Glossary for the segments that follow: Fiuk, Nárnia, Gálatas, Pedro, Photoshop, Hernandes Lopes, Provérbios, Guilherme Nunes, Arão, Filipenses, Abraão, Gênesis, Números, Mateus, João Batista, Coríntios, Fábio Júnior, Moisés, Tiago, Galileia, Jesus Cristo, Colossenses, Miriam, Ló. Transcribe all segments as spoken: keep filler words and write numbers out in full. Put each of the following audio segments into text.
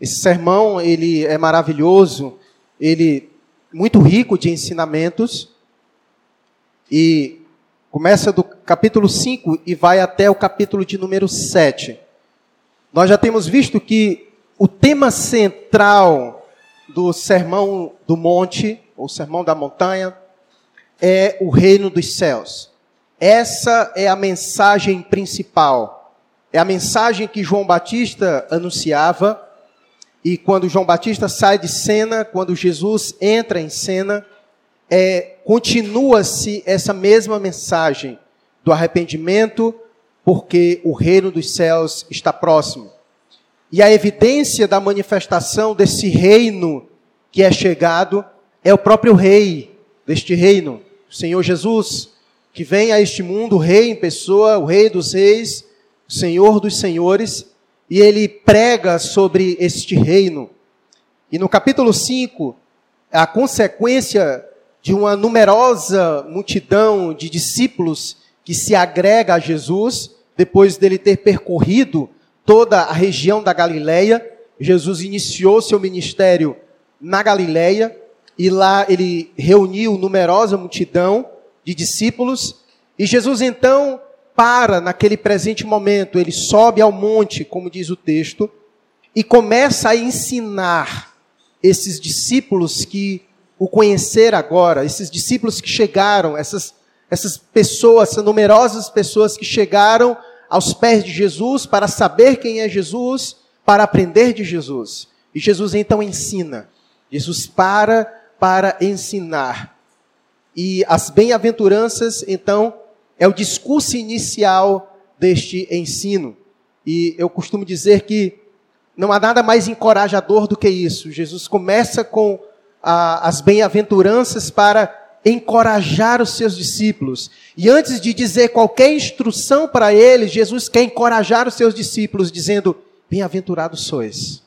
Esse sermão, ele é maravilhoso, ele é muito rico de ensinamentos e começa do capítulo cinco e vai até o capítulo de número sete. Nós já temos visto que o tema central do Sermão do Monte, ou Sermão da Montanha, é o reino dos céus. Essa é a mensagem principal. É a mensagem que João Batista anunciava. E quando João Batista sai de cena, quando Jesus entra em cena, é, continua-se essa mesma mensagem do arrependimento, porque o reino dos céus está próximo. E a evidência da manifestação desse reino que é chegado é o próprio rei deste reino, o Senhor Jesus, que vem a este mundo, o rei em pessoa, o rei dos reis, o Senhor dos senhores, e ele prega sobre este reino. E no capítulo cinco, a consequência de uma numerosa multidão de discípulos que se agrega a Jesus, depois dele ter percorrido toda a região da Galileia, Jesus iniciou seu ministério na Galileia, e lá ele reuniu numerosa multidão de discípulos, e Jesus então para naquele presente momento, ele sobe ao monte, como diz o texto, e começa a ensinar esses discípulos que o conheceram agora, esses discípulos que chegaram, essas, essas pessoas, essas numerosas pessoas que chegaram aos pés de Jesus para saber quem é Jesus, para aprender de Jesus. E Jesus então ensina. Jesus para para ensinar. E as bem-aventuranças, então, é o discurso inicial deste ensino. E eu costumo dizer que não há nada mais encorajador do que isso. Jesus começa com a, as bem-aventuranças para encorajar os seus discípulos. E antes de dizer qualquer instrução para eles, Jesus quer encorajar os seus discípulos, dizendo: bem-aventurados sois,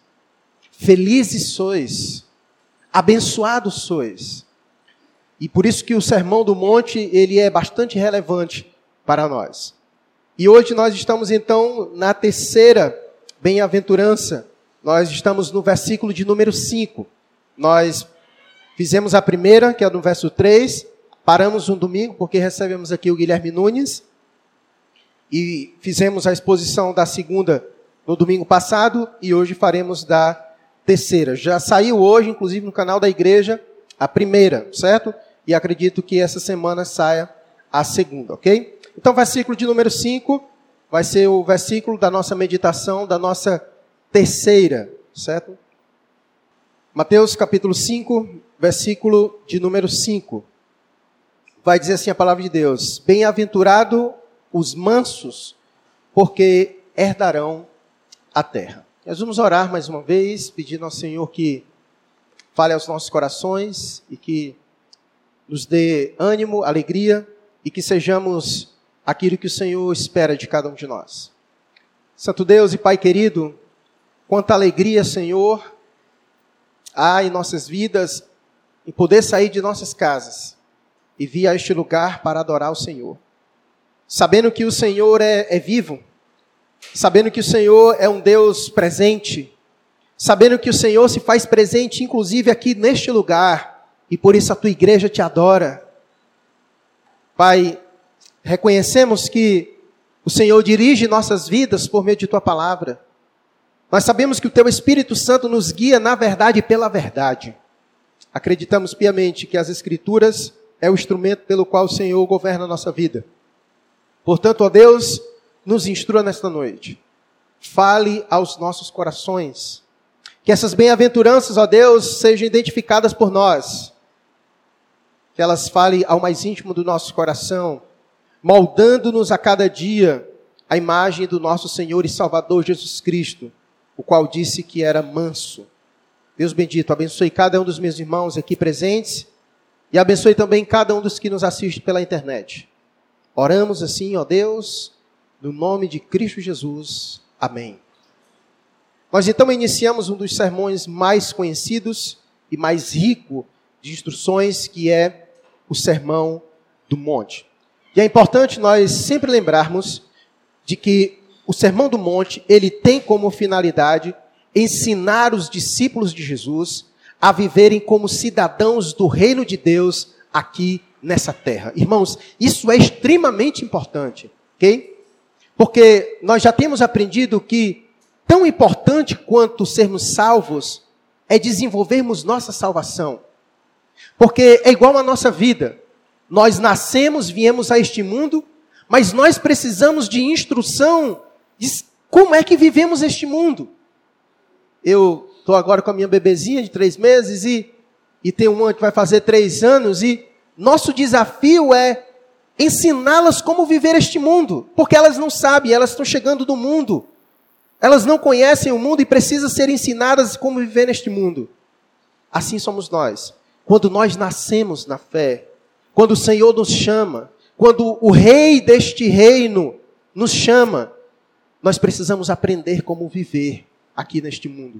felizes sois, abençoados sois. E por isso que o Sermão do Monte, ele é bastante relevante para nós. E hoje nós estamos, então, na terceira bem-aventurança. Nós estamos no versículo de número cinco. Nós fizemos a primeira, que é no verso três. Paramos um domingo, porque recebemos aqui o Guilherme Nunes. E fizemos a exposição da segunda no domingo passado. E hoje faremos da terceira. Já saiu hoje, inclusive, no canal da igreja, a primeira, certo? E acredito que essa semana saia a segunda, ok? Então, versículo de número cinco vai ser o versículo da nossa meditação, da nossa terceira, certo? Mateus, capítulo cinco, versículo de número cinco. Vai dizer assim a palavra de Deus: bem-aventurado os mansos, porque herdarão a terra. Nós vamos orar mais uma vez, pedindo ao Senhor que fale aos nossos corações e que nos dê ânimo, alegria e que sejamos aquilo que o Senhor espera de cada um de nós. Santo Deus e Pai querido, quanta alegria, Senhor, há em nossas vidas em poder sair de nossas casas e vir a este lugar para adorar o Senhor. Sabendo que o Senhor é, é vivo, sabendo que o Senhor é um Deus presente, sabendo que o Senhor se faz presente, inclusive aqui neste lugar, e por isso a tua igreja te adora. Pai, reconhecemos que o Senhor dirige nossas vidas por meio de tua palavra. Nós sabemos que o teu Espírito Santo nos guia na verdade e pela verdade. Acreditamos piamente que as Escrituras é o instrumento pelo qual o Senhor governa a nossa vida. Portanto, ó Deus, nos instrua nesta noite. Fale aos nossos corações. Que essas bem-aventuranças, ó Deus, sejam identificadas por nós. Que elas falem ao mais íntimo do nosso coração, moldando-nos a cada dia a imagem do nosso Senhor e Salvador Jesus Cristo, o qual disse que era manso. Deus bendito, abençoe cada um dos meus irmãos aqui presentes e abençoe também cada um dos que nos assiste pela internet. Oramos assim, ó Deus, no nome de Cristo Jesus. Amém. Nós então iniciamos um dos sermões mais conhecidos e mais rico de instruções, que é o Sermão do Monte. E é importante nós sempre lembrarmos de que o Sermão do Monte, ele tem como finalidade ensinar os discípulos de Jesus a viverem como cidadãos do reino de Deus aqui nessa terra. Irmãos, isso é extremamente importante, ok? Porque nós já temos aprendido que tão importante quanto sermos salvos é desenvolvermos nossa salvação. Porque é igual à nossa vida. Nós nascemos, viemos a este mundo, mas nós precisamos de instrução de como é que vivemos este mundo. Eu estou agora com a minha bebezinha de três meses e, e tem uma que vai fazer três anos e nosso desafio é ensiná-las como viver este mundo, porque elas não sabem, elas estão chegando do mundo. Elas não conhecem o mundo e precisam ser ensinadas como viver neste mundo. Assim somos nós. Quando nós nascemos na fé, quando o Senhor nos chama, quando o Rei deste reino nos chama, nós precisamos aprender como viver aqui neste mundo.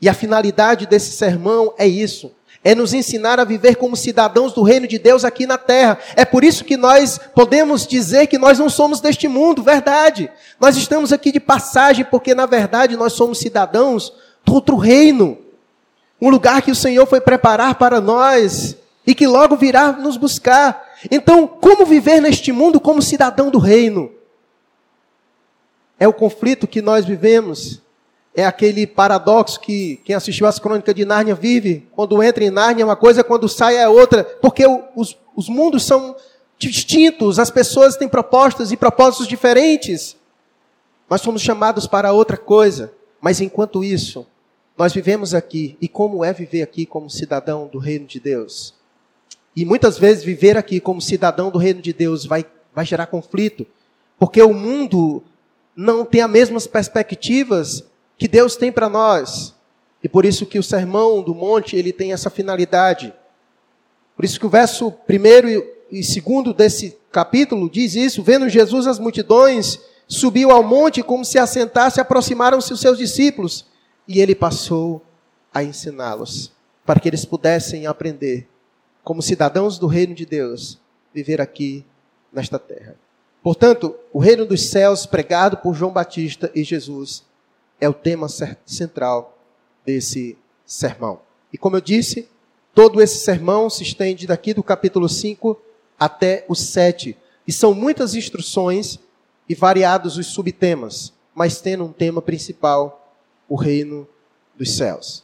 E a finalidade desse sermão é isso, é nos ensinar a viver como cidadãos do reino de Deus aqui na terra. É por isso que nós podemos dizer que nós não somos deste mundo, verdade. Nós estamos aqui de passagem porque, na verdade, nós somos cidadãos do outro reino. Um lugar que o Senhor foi preparar para nós e que logo virá nos buscar. Então, como viver neste mundo como cidadão do reino? É o conflito que nós vivemos. É aquele paradoxo que quem assistiu às Crônicas de Nárnia vive. Quando entra em Nárnia é uma coisa, quando sai é outra. Porque os, os mundos são distintos, as pessoas têm propostas e propósitos diferentes. Nós somos chamados para outra coisa. Mas enquanto isso, nós vivemos aqui. E como é viver aqui como cidadão do reino de Deus? E muitas vezes viver aqui como cidadão do reino de Deus vai, vai gerar conflito. Porque o mundo não tem as mesmas perspectivas que Deus tem para nós. E por isso que o Sermão do Monte, ele tem essa finalidade. Por isso que o verso primeiro e segundo desse capítulo diz isso. Vendo Jesus as multidões, subiu ao monte como se assentasse, aproximaram-se os seus discípulos. E ele passou a ensiná-los, para que eles pudessem aprender, como cidadãos do reino de Deus, viver aqui nesta terra. Portanto, o reino dos céus, pregado por João Batista e Jesus, é o tema central desse sermão. E como eu disse, todo esse sermão se estende daqui do capítulo cinco até o sete. E são muitas instruções e variados os subtemas, mas tendo um tema principal, o reino dos céus.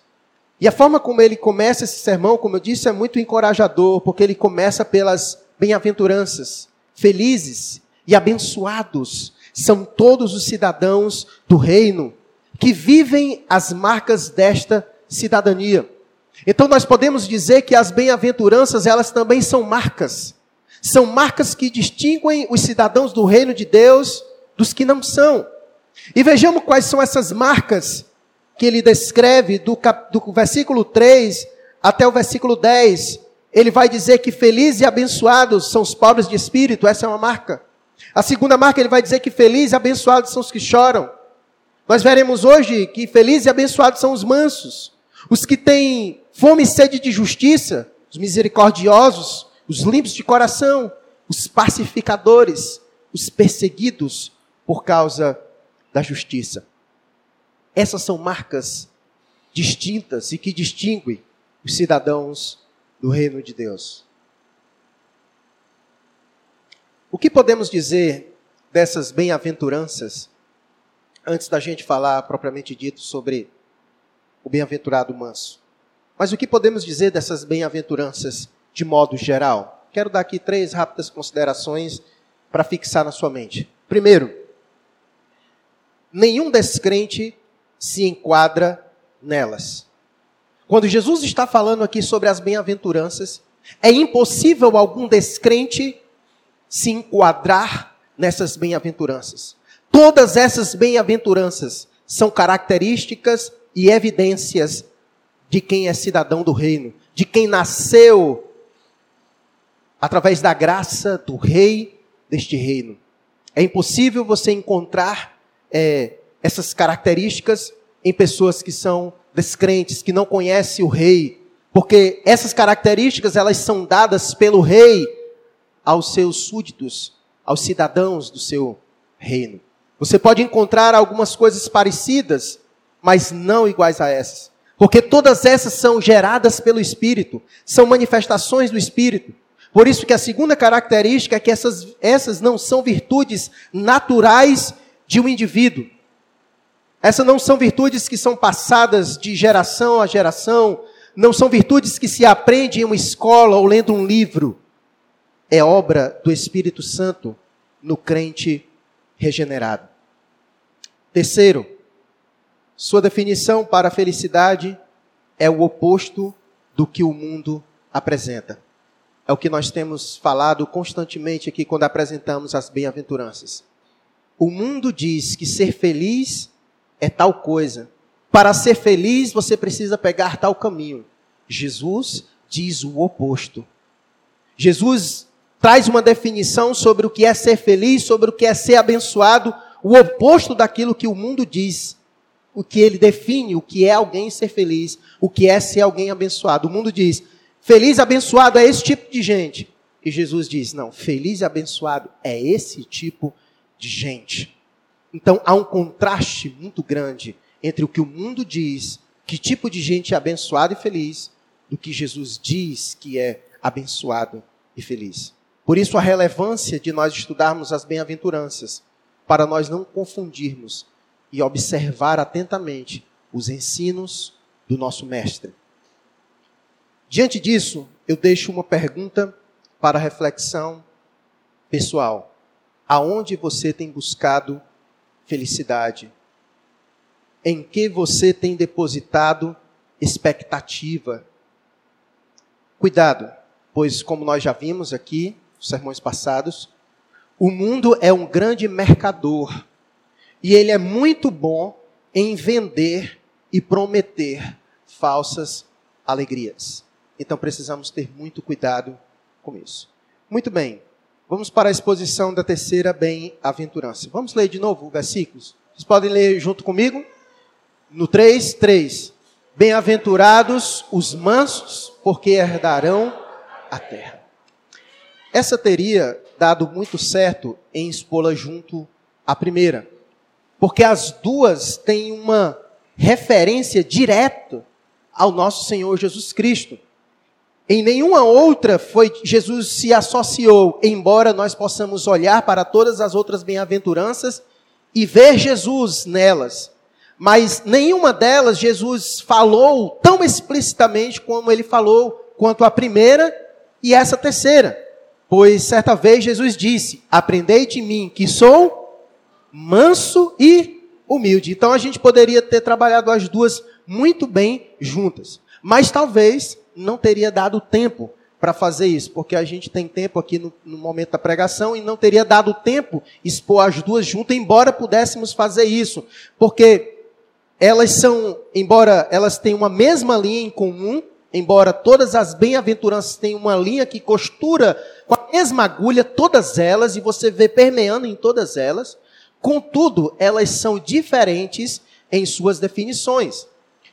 E a forma como ele começa esse sermão, como eu disse, é muito encorajador, porque ele começa pelas bem-aventuranças. Felizes e abençoados são todos os cidadãos do reino que vivem as marcas desta cidadania. Então nós podemos dizer que as bem-aventuranças, elas também são marcas. São marcas que distinguem os cidadãos do reino de Deus dos que não são. E vejamos quais são essas marcas que ele descreve do, cap... do versículo três até o versículo dez. Ele vai dizer que felizes e abençoados são os pobres de espírito, essa é uma marca. A segunda marca, ele vai dizer que felizes e abençoados são os que choram. Nós veremos hoje que felizes e abençoados são os mansos, os que têm fome e sede de justiça, os misericordiosos, os limpos de coração, os pacificadores, os perseguidos por causa da justiça. Essas são marcas distintas e que distinguem os cidadãos do reino de Deus. O que podemos dizer dessas bem-aventuranças? Antes da gente falar, propriamente dito, sobre o bem-aventurado manso. Mas o que podemos dizer dessas bem-aventuranças de modo geral? Quero dar aqui três rápidas considerações para fixar na sua mente. Primeiro, nenhum descrente se enquadra nelas. Quando Jesus está falando aqui sobre as bem-aventuranças, é impossível algum descrente se enquadrar nessas bem-aventuranças. Todas essas bem-aventuranças são características e evidências de quem é cidadão do reino, de quem nasceu através da graça do rei deste reino. É impossível você encontrar é, essas características em pessoas que são descrentes, que não conhecem o rei, porque essas características elas são dadas pelo rei aos seus súditos, aos cidadãos do seu reino. Você pode encontrar algumas coisas parecidas mas não iguais a essas. Porque todas essas são geradas pelo Espírito, são manifestações do Espírito. Por isso que a segunda característica é que essas, essas não são virtudes naturais de um indivíduo. Essas não são virtudes que são passadas de geração a geração, não são virtudes que se aprende em uma escola ou lendo um livro. É obra do Espírito Santo no crente regenerado. Terceiro, sua definição para a felicidade é o oposto do que o mundo apresenta. É o que nós temos falado constantemente aqui quando apresentamos as bem-aventuranças. O mundo diz que ser feliz é tal coisa. Para ser feliz, você precisa pegar tal caminho. Jesus diz o oposto. Jesus traz uma definição sobre o que é ser feliz, sobre o que é ser abençoado, o oposto daquilo que o mundo diz. O que ele define, o que é alguém ser feliz, o que é ser alguém abençoado. O mundo diz: feliz e abençoado é esse tipo de gente. E Jesus diz: não, feliz e abençoado é esse tipo de gente. Então, há um contraste muito grande entre o que o mundo diz, que tipo de gente é abençoado e feliz, do que Jesus diz que é abençoado e feliz. Por isso, a relevância de nós estudarmos as bem-aventuranças, para nós não confundirmos e observar atentamente os ensinos do nosso mestre. Diante disso, eu deixo uma pergunta para reflexão pessoal. Aonde você tem buscado felicidade? Em que você tem depositado expectativa? Cuidado, pois como nós já vimos aqui, nos sermões passados, o mundo é um grande mercador e ele é muito bom em vender e prometer falsas alegrias. Então precisamos ter muito cuidado com isso. Muito bem, vamos para a exposição da terceira bem-aventurança. Vamos ler de novo os versículos? Vocês podem ler junto comigo? No três, três. Bem-aventurados os mansos, porque herdarão a terra. Essa teria dado muito certo em expô-la junto à primeira, porque as duas têm uma referência direta ao nosso Senhor Jesus Cristo. Em nenhuma outra foi Jesus se associou, embora nós possamos olhar para todas as outras bem-aventuranças e ver Jesus nelas. Mas nenhuma delas Jesus falou tão explicitamente como ele falou quanto a primeira e essa terceira. Pois certa vez Jesus disse: aprendei de mim que sou manso e humilde. Então a gente poderia ter trabalhado as duas muito bem juntas. Mas talvez não teria dado tempo para fazer isso, porque a gente tem tempo aqui no, no momento da pregação e não teria dado tempo expor as duas juntas, embora pudéssemos fazer isso, porque elas são, embora elas tenham uma mesma linha em comum, embora todas as bem-aventuranças tenham uma linha que costura com a mesma agulha, todas elas, e você vê permeando em todas elas, contudo, elas são diferentes em suas definições.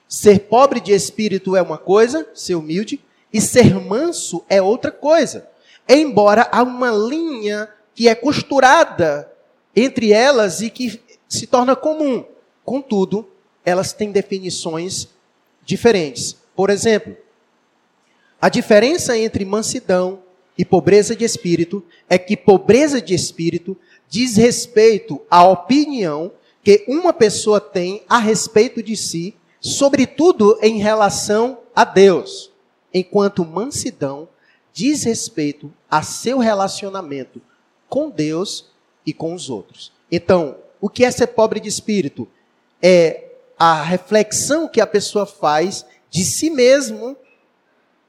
Ser pobre de espírito é uma coisa, ser humilde, e ser manso é outra coisa. Embora há uma linha que é costurada entre elas e que se torna comum. Contudo, elas têm definições diferentes. Por exemplo, a diferença entre mansidão e pobreza de espírito é que pobreza de espírito diz respeito à opinião que uma pessoa tem a respeito de si, sobretudo em relação a Deus, enquanto mansidão diz respeito a seu relacionamento com Deus e com os outros. Então, o que é ser pobre de espírito? É a reflexão que a pessoa faz de si mesmo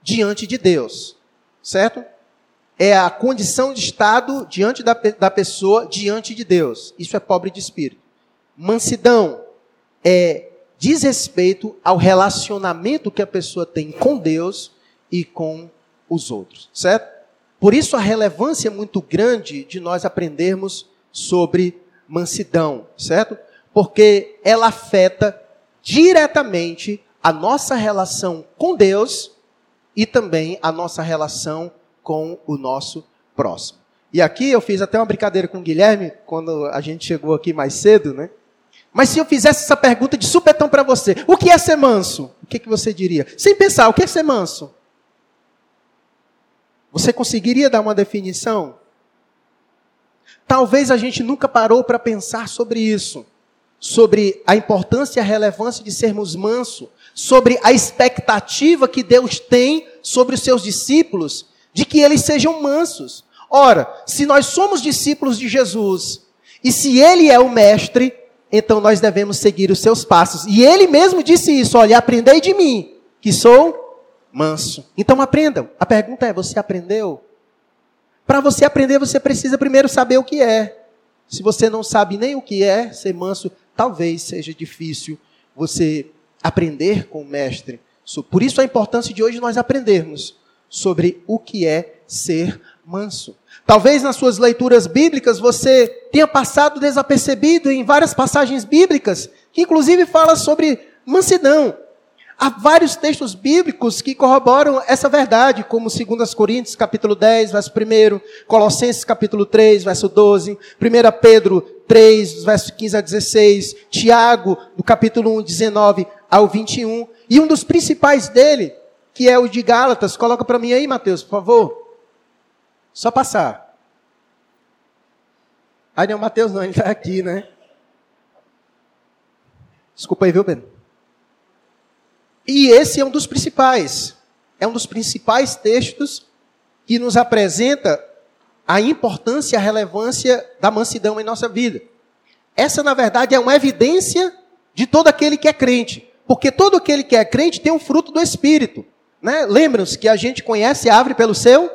diante de Deus, certo? É a condição de estado diante da, da pessoa, diante de Deus. Isso é pobre de espírito. Mansidão é diz respeito ao relacionamento que a pessoa tem com Deus e com os outros, certo? Por isso a relevância é muito grande de nós aprendermos sobre mansidão, certo? Porque ela afeta diretamente a nossa relação com Deus e também a nossa relação com o nosso próximo. E aqui eu fiz até uma brincadeira com o Guilherme, quando a gente chegou aqui mais cedo, né? Mas se eu fizesse essa pergunta de supetão para você, o que é ser manso? O que, que você diria? Sem pensar, o que é ser manso? Você conseguiria dar uma definição? Talvez a gente nunca parou para pensar sobre isso, sobre a importância e a relevância de sermos mansos, sobre a expectativa que Deus tem sobre os seus discípulos, de que eles sejam mansos. Ora, se nós somos discípulos de Jesus, e se ele é o mestre, então nós devemos seguir os seus passos. E ele mesmo disse isso, olha, aprendei de mim, que sou manso. Então aprendam. A pergunta é, você aprendeu? Para você aprender, você precisa primeiro saber o que é. Se você não sabe nem o que é ser manso, talvez seja difícil você aprender com o mestre. Por isso a importância de hoje nós aprendermos sobre o que é ser manso. Talvez nas suas leituras bíblicas você tenha passado desapercebido em várias passagens bíblicas, que inclusive fala sobre mansidão. Há vários textos bíblicos que corroboram essa verdade, como Segunda Coríntios, capítulo dez, verso primeiro, Colossenses, capítulo três, verso doze, Primeira Pedro três, verso quinze a dezesseis, Tiago, do capítulo um, dezenove ao vinte e um, e um dos principais dele, que é o de Gálatas, coloca para mim aí, Mateus, por favor. Só passar. Ah, não, Mateus não, ele está aqui, né? Desculpa aí, viu, Pedro? E esse é um dos principais, é um dos principais textos que nos apresenta a importância e a relevância da mansidão em nossa vida. Essa, na verdade, é uma evidência de todo aquele que é crente, porque todo aquele que é crente tem um fruto do Espírito, né? Lembram-se que a gente conhece a árvore pelo seu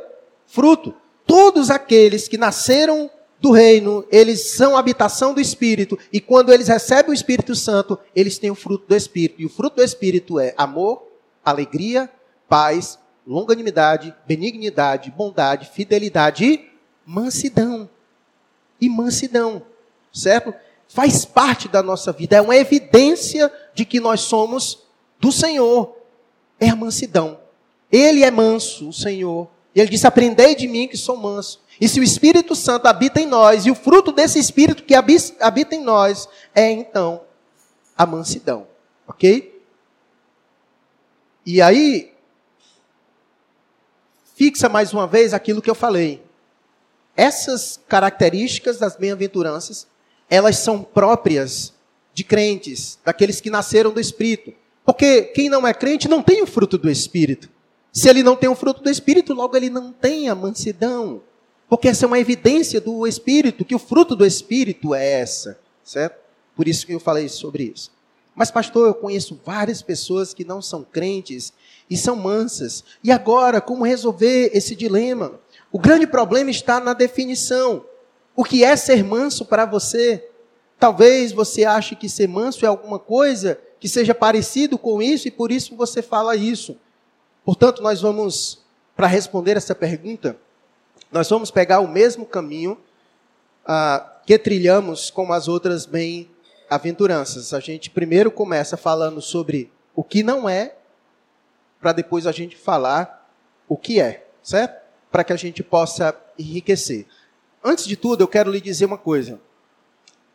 fruto. Todos aqueles que nasceram do reino, eles são a habitação do Espírito, e quando eles recebem o Espírito Santo, eles têm o fruto do Espírito. E o fruto do Espírito é amor, alegria, paz, longanimidade, benignidade, bondade, fidelidade e mansidão. E mansidão, certo? Faz parte da nossa vida, é uma evidência de que nós somos do Senhor. É a mansidão. Ele é manso, o Senhor. E ele disse, aprendei de mim que sou manso. E se o Espírito Santo habita em nós, e o fruto desse Espírito que habita em nós, é então a mansidão, ok? E aí, fixa mais uma vez aquilo que eu falei. Essas características das bem-aventuranças, elas são próprias de crentes, daqueles que nasceram do Espírito. Porque quem não é crente não tem o fruto do Espírito. Se ele não tem o fruto do Espírito, logo ele não tem a mansidão. Porque essa é uma evidência do Espírito, que o fruto do Espírito é essa, certo? Por isso que eu falei sobre isso. Mas, pastor, eu conheço várias pessoas que não são crentes e são mansas. E agora, como resolver esse dilema? O grande problema está na definição. O que é ser manso para você? Talvez você ache que ser manso é alguma coisa que seja parecido com isso e por isso você fala isso. Portanto, nós vamos, para responder essa pergunta, nós vamos pegar o mesmo caminho ah, que trilhamos com as outras bem-aventuranças. A gente primeiro começa falando sobre o que não é, para depois a gente falar o que é, certo? Para que a gente possa enriquecer. Antes de tudo, eu quero lhe dizer uma coisa.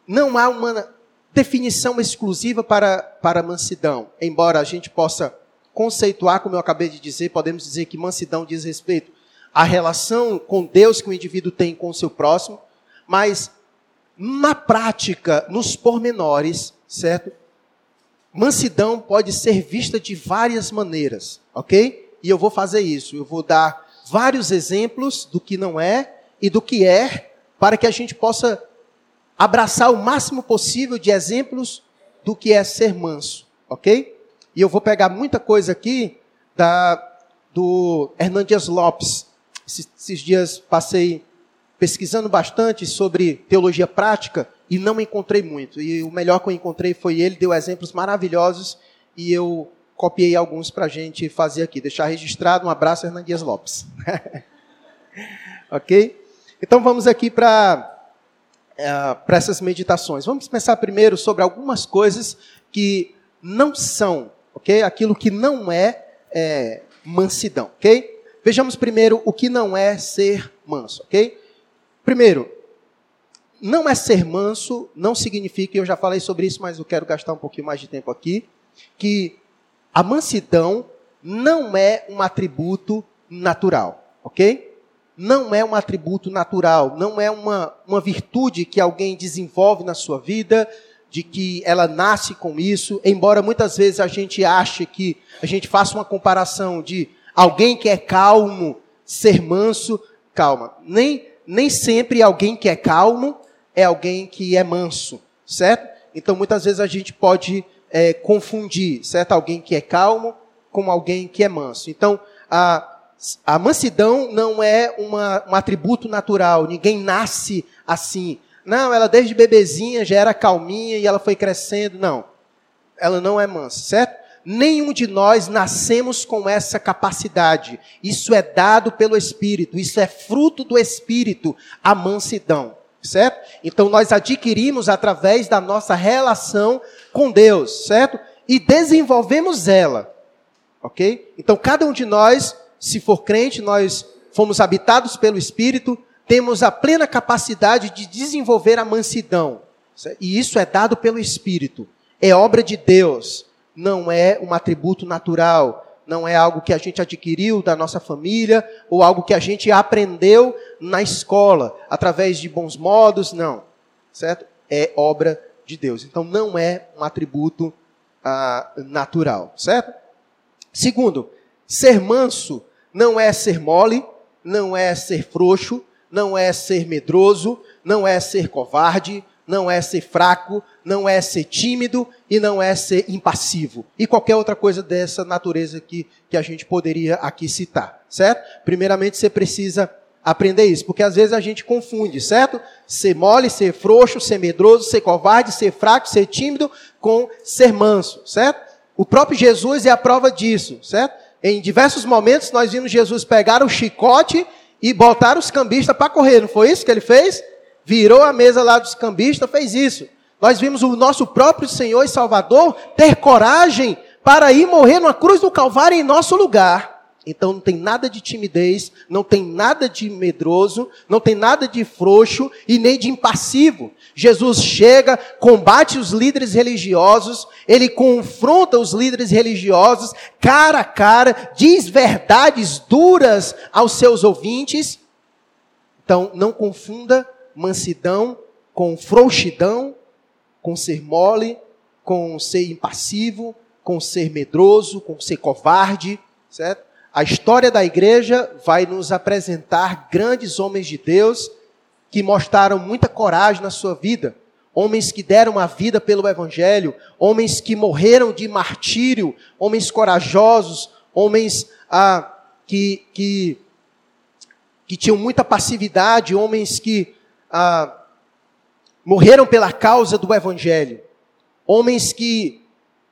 Não há uma definição exclusiva para, para mansidão, embora a gente possa conceituar, como eu acabei de dizer, podemos dizer que mansidão diz respeito a relação com Deus que o indivíduo tem com o seu próximo, mas na prática, nos pormenores, certo? Mansidão pode ser vista de várias maneiras, ok? E eu vou fazer isso, eu vou dar vários exemplos do que não é e do que é, para que a gente possa abraçar o máximo possível de exemplos do que é ser manso, ok? E eu vou pegar muita coisa aqui da, do Hernandes Lopes. Esses dias passei pesquisando bastante sobre teologia prática e não encontrei muito. E o melhor que eu encontrei foi ele, deu exemplos maravilhosos e eu copiei alguns para a gente fazer aqui. Deixar registrado, um abraço, Hernandes Lopes. Ok? Então vamos aqui para uh, para essas meditações. Vamos pensar primeiro sobre algumas coisas que não são, ok? Aquilo que não é, é mansidão, ok? Vejamos primeiro o que não é ser manso, ok? Primeiro, Não é ser manso, não significa, e eu já falei sobre isso, mas eu quero gastar um pouquinho mais de tempo aqui, que a mansidão não é um atributo natural, ok? Não é um atributo natural, não é uma, uma virtude que alguém desenvolve na sua vida, de que ela nasce com isso, embora muitas vezes a gente ache que, a gente faça uma comparação de alguém que é calmo, ser manso, calma. Nem, nem sempre alguém que é calmo é alguém que é manso, certo? Então, muitas vezes a gente pode é, confundir, certo? Alguém que é calmo com alguém que é manso. Então, a, a mansidão não é uma, um atributo natural, ninguém nasce assim. Não, ela desde bebezinha já era calminha e ela foi crescendo. Não, ela não é mansa, certo? Nenhum de nós nascemos com essa capacidade. Isso é dado pelo Espírito, isso é fruto do Espírito, a mansidão, certo? Então nós adquirimos através da nossa relação com Deus, certo? E desenvolvemos ela, ok? Então cada um de nós, se for crente, nós fomos habitados pelo Espírito, temos a plena capacidade de desenvolver a mansidão. E isso é dado pelo Espírito. É obra de Deus. Não é um atributo natural. Não é algo que a gente adquiriu da nossa família ou algo que a gente aprendeu na escola, através de bons modos, não. Certo? É obra de Deus. Então, não é um atributo ah, natural. Certo? Segundo, ser manso não é ser mole, não é ser frouxo, não é ser medroso, não é ser covarde, não é ser fraco, não é ser tímido e não é ser impassivo. E qualquer outra coisa dessa natureza que, que a gente poderia aqui citar, certo? Primeiramente, você precisa aprender isso, porque às vezes a gente confunde, certo? Ser mole, ser frouxo, ser medroso, ser covarde, ser fraco, ser tímido com ser manso, certo? O próprio Jesus é a prova disso, certo? Em diversos momentos, nós vimos Jesus pegar o chicote e botaram os cambistas para correr, não foi isso que ele fez? Virou a mesa lá dos cambistas, fez isso. Nós vimos o nosso próprio Senhor e Salvador ter coragem para ir morrer na cruz do Calvário em nosso lugar. Então não tem nada de timidez, não tem nada de medroso, não tem nada de frouxo e nem de impassivo. Jesus chega, combate os líderes religiosos, ele confronta os líderes religiosos cara a cara, diz verdades duras aos seus ouvintes. Então não confunda mansidão com frouxidão, com ser mole, com ser impassivo, com ser medroso, com ser covarde, certo? A história da igreja vai nos apresentar grandes homens de Deus que mostraram muita coragem na sua vida. Homens que deram a vida pelo evangelho, homens que morreram de martírio, homens corajosos, homens ah, que, que, que tinham muita passividade, homens que ah, morreram pela causa do evangelho, homens que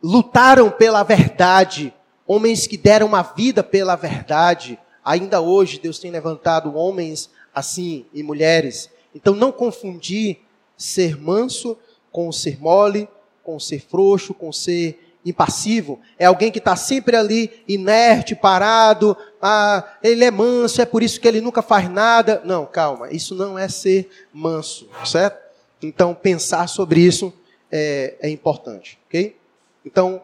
lutaram pela verdade, homens que deram a vida pela verdade. Ainda hoje Deus tem levantado homens assim e mulheres. Então não confundir ser manso com ser mole, com ser frouxo, com ser impassivo. É alguém que está sempre ali inerte, parado. Ah, ele é manso, é por isso que ele nunca faz nada. Não, calma, isso não é ser manso, certo? Então pensar sobre isso é, é importante, ok? Então,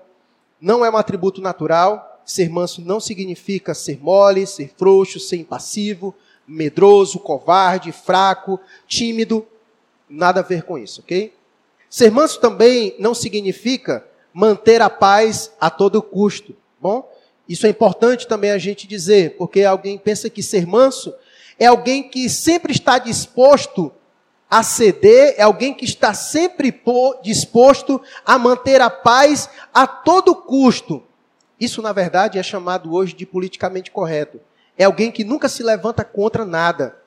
não é um atributo natural. Ser manso não significa ser mole, ser frouxo, ser impassivo, medroso, covarde, fraco, tímido. Nada a ver com isso, ok? Ser manso também não significa manter a paz a todo custo, bom? Isso é importante também a gente dizer, porque alguém pensa que ser manso é alguém que sempre está disposto a ceder, é alguém que está sempre disposto a manter a paz a todo custo. Isso, na verdade, é chamado hoje de politicamente correto. É alguém que nunca se levanta contra nada.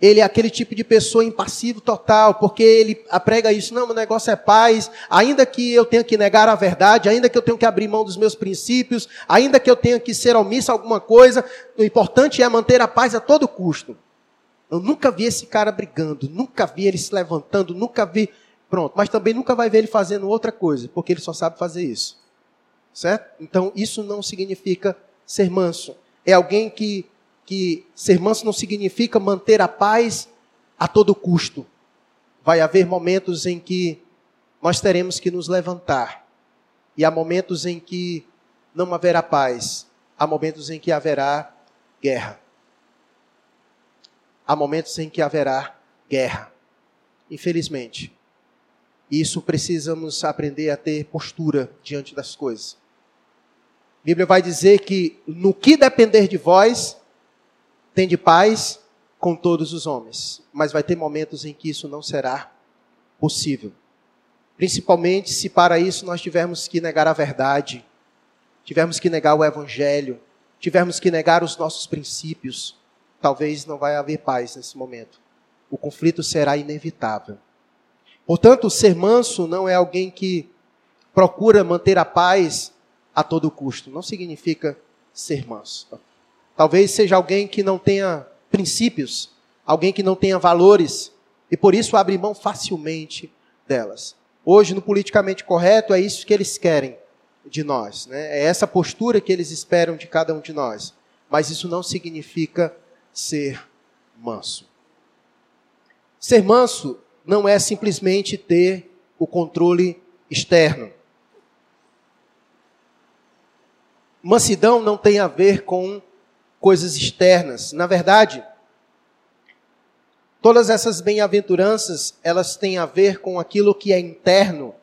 Ele é aquele tipo de pessoa impassivo total, porque ele aprega isso, não, meu negócio é paz, ainda que eu tenha que negar a verdade, ainda que eu tenha que abrir mão dos meus princípios, ainda que eu tenha que ser omisso a alguma coisa, o importante é manter a paz a todo custo. Eu nunca vi esse cara brigando, nunca vi ele se levantando, nunca vi... Pronto, mas também nunca vai ver ele fazendo outra coisa, porque ele só sabe fazer isso. Certo? Então, isso não significa ser manso. É alguém que, que ser manso não significa manter a paz a todo custo. Vai haver momentos em que nós teremos que nos levantar. E há momentos em que não haverá paz. Há momentos em que haverá guerra. Há momentos em que haverá guerra. Infelizmente. Isso precisamos aprender a ter postura diante das coisas. A Bíblia vai dizer que no que depender de vós, tende paz com todos os homens. Mas vai ter momentos em que isso não será possível. Principalmente se para isso nós tivermos que negar a verdade, tivermos que negar o evangelho, tivermos que negar os nossos princípios, talvez não vai haver paz nesse momento. O conflito será inevitável. Portanto, ser manso não é alguém que procura manter a paz a todo custo. Não significa ser manso. Talvez seja alguém que não tenha princípios, alguém que não tenha valores, e por isso abre mão facilmente delas. Hoje, no politicamente correto, é isso que eles querem de nós, né? É essa postura que eles esperam de cada um de nós. Mas isso não significa ser manso. Ser manso não é simplesmente ter o controle externo. Mansidão não tem a ver com coisas externas. Na verdade, todas essas bem-aventuranças, elas têm a ver com aquilo que é interno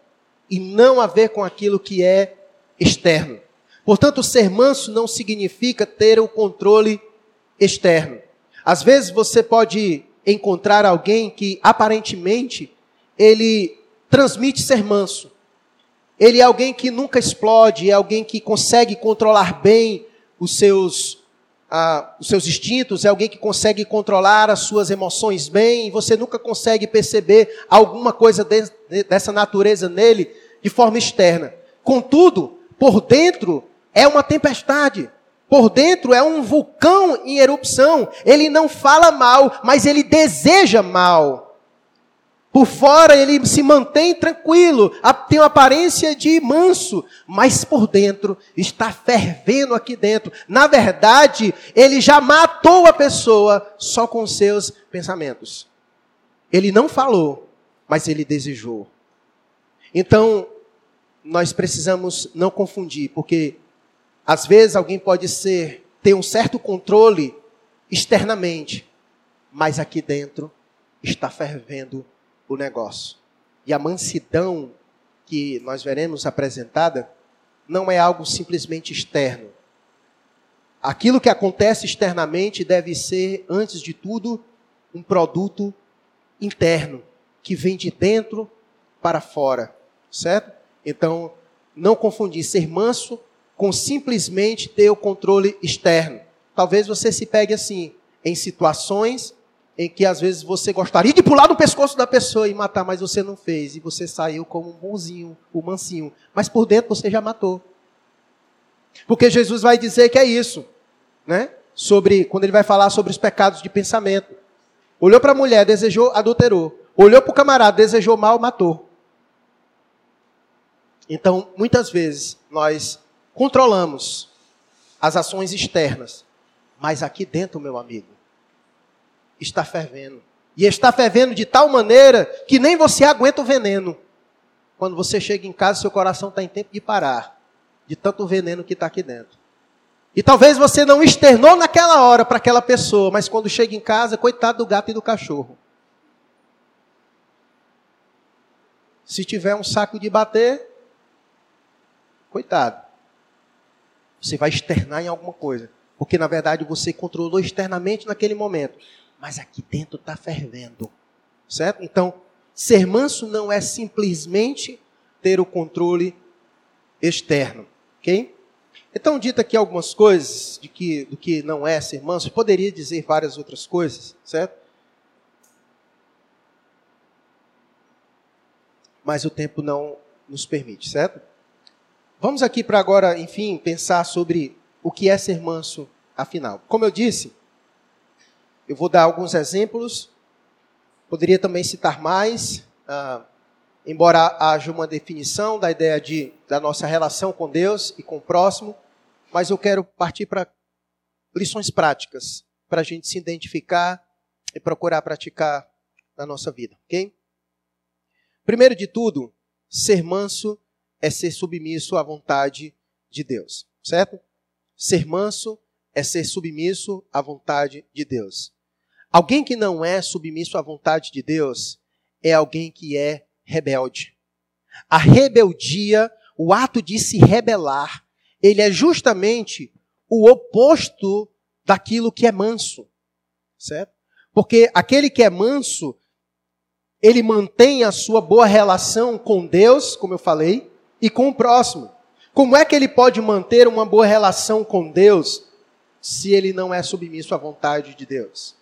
e não a ver com aquilo que é externo. Portanto, ser manso não significa ter o controle externo. Às vezes você pode encontrar alguém que aparentemente ele transmite ser manso. Ele é alguém que nunca explode, é alguém que consegue controlar bem os seus, ah, os seus instintos, é alguém que consegue controlar as suas emoções bem, e você nunca consegue perceber alguma coisa de, de, dessa natureza nele de forma externa. Contudo, por dentro é uma tempestade. Por dentro é um vulcão em erupção. Ele não fala mal, mas ele deseja mal. Por fora ele se mantém tranquilo, tem uma aparência de manso, mas por dentro está fervendo aqui dentro. Na verdade, ele já matou a pessoa só com seus pensamentos. Ele não falou, mas ele desejou. Então, nós precisamos não confundir, porque às vezes alguém pode ser, ter um certo controle externamente, mas aqui dentro está fervendo o negócio. E a mansidão que nós veremos apresentada não é algo simplesmente externo. Aquilo que acontece externamente deve ser, antes de tudo, um produto interno, que vem de dentro para fora, certo? Então, não confundir ser manso com simplesmente ter o controle externo. Talvez você se pegue assim, em situações em que às vezes você gostaria de pular no pescoço da pessoa e matar, mas você não fez, e você saiu como um bonzinho, um mansinho, mas por dentro você já matou. Porque Jesus vai dizer que é isso, né? Sobre, quando ele vai falar sobre os pecados de pensamento. Olhou para a mulher, desejou, adulterou. Olhou para o camarada, desejou mal, matou. Então, muitas vezes, nós controlamos as ações externas, mas aqui dentro, meu amigo, está fervendo. E está fervendo de tal maneira que nem você aguenta o veneno. Quando você chega em casa, seu coração está em tempo de parar, de tanto veneno que está aqui dentro. E talvez você não externou naquela hora para aquela pessoa, mas quando chega em casa, coitado do gato e do cachorro. Se tiver um saco de bater, coitado. Você vai externar em alguma coisa. Porque, na verdade, você controlou externamente naquele momento. Mas aqui dentro está fervendo. Certo? Então, ser manso não é simplesmente ter o controle externo. Ok? Então, dito aqui algumas coisas de que, do que não é ser manso, poderia dizer várias outras coisas, certo? Mas o tempo não nos permite, certo? Vamos aqui para agora, enfim, pensar sobre o que é ser manso, afinal. Como eu disse, eu vou dar alguns exemplos, poderia também citar mais, ah, embora haja uma definição da ideia de, da nossa relação com Deus e com o próximo, mas eu quero partir para lições práticas, para a gente se identificar e procurar praticar na nossa vida, ok? Primeiro de tudo, ser manso é ser submisso à vontade de Deus, certo? Ser manso é ser submisso à vontade de Deus. Alguém que não é submisso à vontade de Deus é alguém que é rebelde. A rebeldia, o ato de se rebelar, ele é justamente o oposto daquilo que é manso, certo? Porque aquele que é manso, ele mantém a sua boa relação com Deus, como eu falei, e com o próximo. Como é que ele pode manter uma boa relação com Deus se ele não é submisso à vontade de Deus?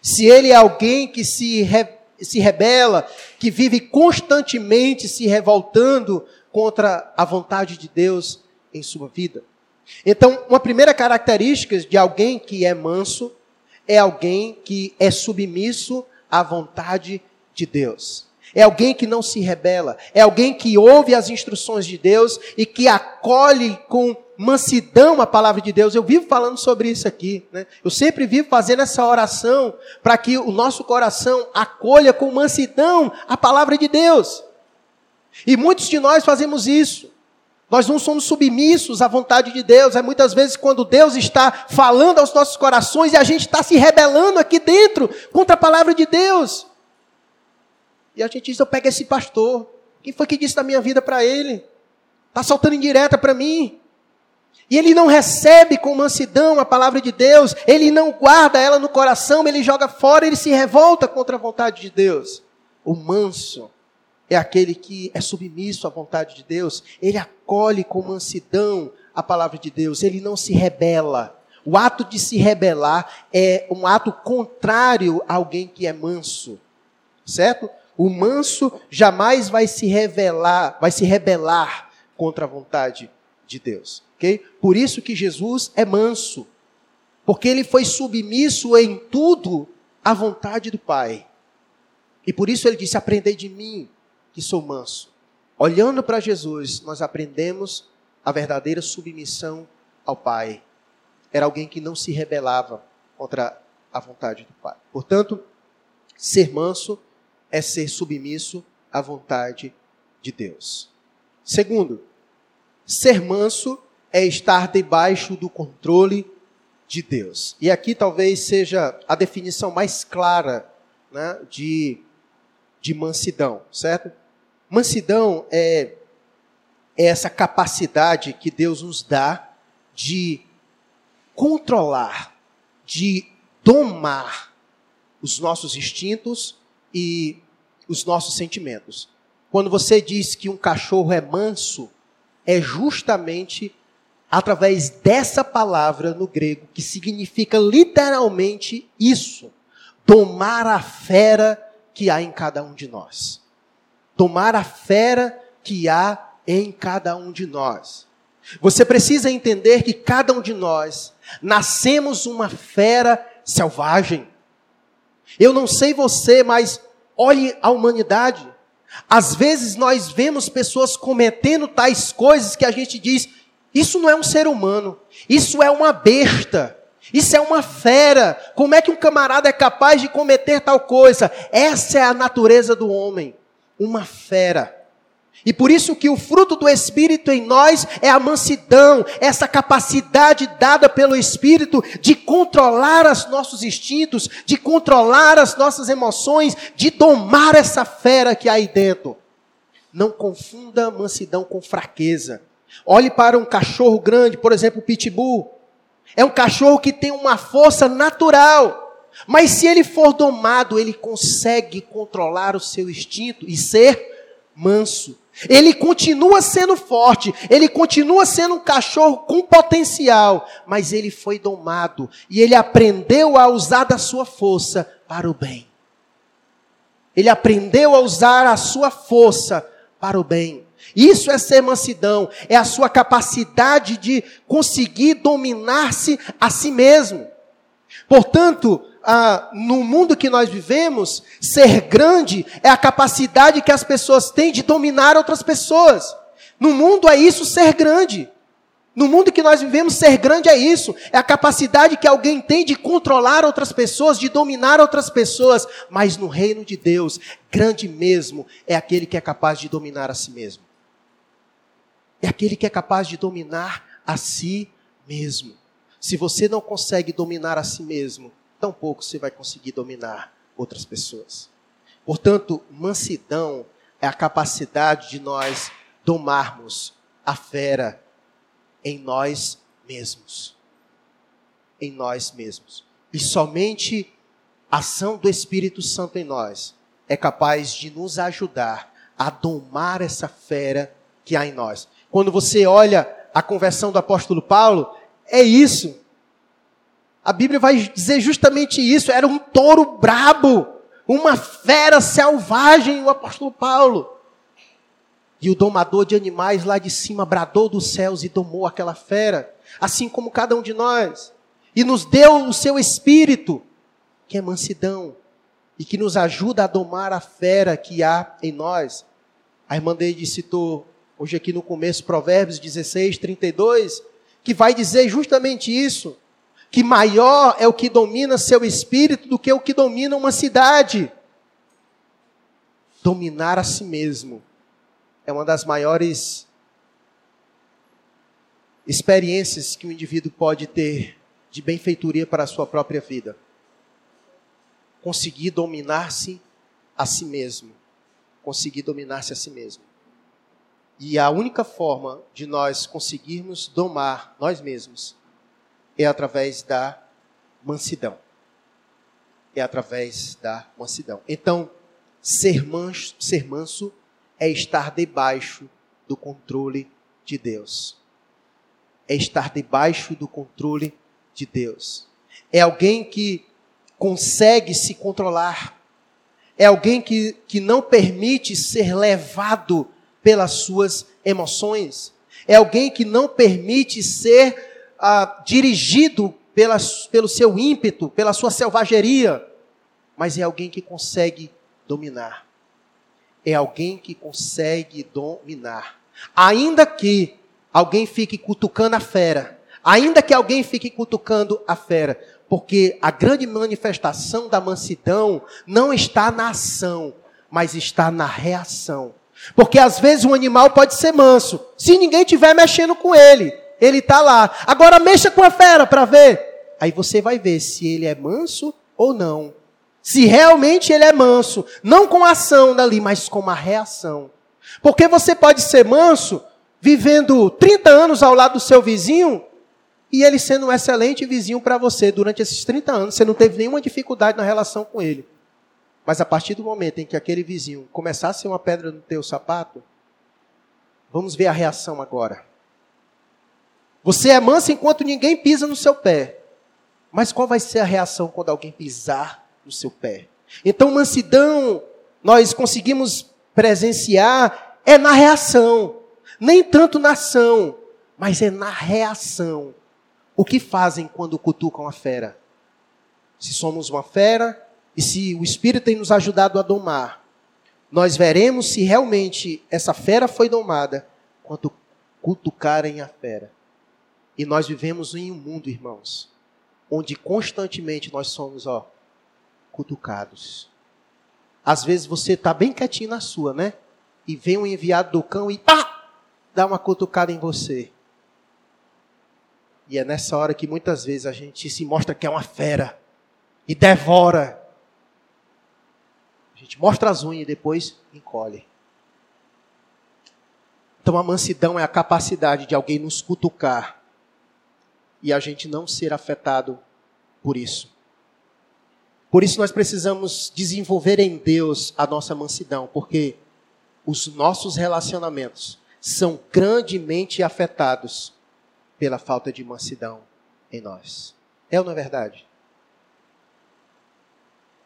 Se ele é alguém que se, re, se rebela, que vive constantemente se revoltando contra a vontade de Deus em sua vida. Então, uma primeira característica de alguém que é manso é alguém que é submisso à vontade de Deus. É alguém que não se rebela, é alguém que ouve as instruções de Deus e que acolhe com mansidão a palavra de Deus. Eu vivo falando sobre isso aqui, né? Eu sempre vivo fazendo essa oração para que o nosso coração acolha com mansidão a palavra de Deus. E muitos de nós fazemos isso. Nós não somos submissos à vontade de Deus. É muitas vezes quando Deus está falando aos nossos corações e a gente está se rebelando aqui dentro contra a palavra de Deus. E a gente diz, eu pego esse pastor. Quem foi que disse da minha vida para ele? Está soltando indireta para mim. E ele não recebe com mansidão a palavra de Deus. Ele não guarda ela no coração. Ele joga fora, ele se revolta contra a vontade de Deus. O manso é aquele que é submisso à vontade de Deus. Ele acolhe com mansidão a palavra de Deus. Ele não se rebela. O ato de se rebelar é um ato contrário a alguém que é manso. Certo? O manso jamais vai se revelar, vai se rebelar contra a vontade de Deus. Okay? Por isso que Jesus é manso. Porque ele foi submisso em tudo à vontade do Pai. E por isso ele disse, aprendei de mim, que sou manso. Olhando para Jesus, nós aprendemos a verdadeira submissão ao Pai. Era alguém que não se rebelava contra a vontade do Pai. Portanto, ser manso é ser submisso à vontade de Deus. Segundo, ser manso é estar debaixo do controle de Deus. E aqui talvez seja a definição mais clara, né, de, de mansidão, certo? Mansidão é, é essa capacidade que Deus nos dá de controlar, de domar os nossos instintos e os nossos sentimentos. Quando você diz que um cachorro é manso, é justamente através dessa palavra no grego, que significa literalmente isso, domar a fera que há em cada um de nós. Domar a fera que há em cada um de nós. Você precisa entender que cada um de nós nascemos uma fera selvagem. Eu não sei você, mas olhe a humanidade. Às vezes nós vemos pessoas cometendo tais coisas que a gente diz, isso não é um ser humano, isso é uma besta, isso é uma fera. Como é que um camarada é capaz de cometer tal coisa? Essa é a natureza do homem, uma fera. E por isso que o fruto do Espírito em nós é a mansidão, essa capacidade dada pelo Espírito de controlar os nossos instintos, de controlar as nossas emoções, de domar essa fera que há aí dentro. Não confunda mansidão com fraqueza. Olhe para um cachorro grande, por exemplo, o pitbull. É um cachorro que tem uma força natural. Mas se ele for domado, ele consegue controlar o seu instinto e ser manso. Ele continua sendo forte, ele continua sendo um cachorro com potencial, mas ele foi domado e ele aprendeu a usar da sua força para o bem. Ele aprendeu a usar a sua força para o bem. Isso é ser mansidão, é a sua capacidade de conseguir dominar-se a si mesmo. Portanto, Ah, no mundo que nós vivemos, ser grande é a capacidade que as pessoas têm de dominar outras pessoas. No mundo é isso, ser grande. No mundo que nós vivemos, ser grande é isso. É a capacidade que alguém tem de controlar outras pessoas, de dominar outras pessoas. Mas no reino de Deus, grande mesmo é aquele que é capaz de dominar a si mesmo. É aquele que é capaz de dominar a si mesmo. Se você não consegue dominar a si mesmo, tampouco você vai conseguir dominar outras pessoas. Portanto, mansidão é a capacidade de nós domarmos a fera em nós mesmos. Em nós mesmos. E somente a ação do Espírito Santo em nós é capaz de nos ajudar a domar essa fera que há em nós. Quando você olha a conversão do apóstolo Paulo, é isso. A Bíblia vai dizer justamente isso. Era um touro brabo, uma fera selvagem, o apóstolo Paulo. E o domador de animais lá de cima bradou dos céus e domou aquela fera, assim como cada um de nós. E nos deu o seu espírito, que é mansidão, e que nos ajuda a domar a fera que há em nós. A irmã Deide citou hoje aqui no começo Provérbios dezesseis, trinta e dois, que vai dizer justamente isso, que maior é o que domina seu espírito do que o que domina uma cidade. Dominar a si mesmo é uma das maiores experiências que o indivíduo pode ter de benfeitoria para a sua própria vida. Conseguir dominar-se a si mesmo. Conseguir dominar-se a si mesmo. E a única forma de nós conseguirmos domar nós mesmos é através da mansidão. É através da mansidão. Então, ser manso, ser manso é estar debaixo do controle de Deus. É estar debaixo do controle de Deus. É alguém que consegue se controlar. É alguém que, que não permite ser levado pelas suas emoções. É alguém que não permite ser ah, dirigido pela, pelo seu ímpeto, pela sua selvageria. Mas é alguém que consegue dominar. É alguém que consegue dominar. Ainda que alguém fique cutucando a fera. Ainda que alguém fique cutucando a fera. Porque a grande manifestação da mansidão não está na ação, mas está na reação. Porque às vezes um animal pode ser manso. Se ninguém estiver mexendo com ele, ele está lá. Agora mexa com a fera para ver. Aí você vai ver se ele é manso ou não. Se realmente ele é manso, não com a ação dali, mas com uma reação. Porque você pode ser manso vivendo trinta anos ao lado do seu vizinho e ele sendo um excelente vizinho para você. Durante esses trinta anos, você não teve nenhuma dificuldade na relação com ele. Mas a partir do momento em que aquele vizinho começar a ser uma pedra no teu sapato, vamos ver a reação agora. Você é manso enquanto ninguém pisa no seu pé. Mas qual vai ser a reação quando alguém pisar no seu pé? Então, mansidão, nós conseguimos presenciar, é na reação. Nem tanto na ação, mas é na reação. O que fazem quando cutucam a fera? Se somos uma fera, e se o Espírito tem nos ajudado a domar, nós veremos se realmente essa fera foi domada, quando cutucarem a fera. E nós vivemos em um mundo, irmãos, onde constantemente nós somos, ó, cutucados. Às vezes você está bem quietinho na sua, né? E vem um enviado do cão e pá, dá uma cutucada em você. E é nessa hora que muitas vezes a gente se mostra que é uma fera e devora. A gente mostra as unhas e depois encolhe. Então a mansidão é a capacidade de alguém nos cutucar e a gente não ser afetado por isso. Por isso nós precisamos desenvolver em Deus a nossa mansidão, porque os nossos relacionamentos são grandemente afetados pela falta de mansidão em nós. É ou não é verdade?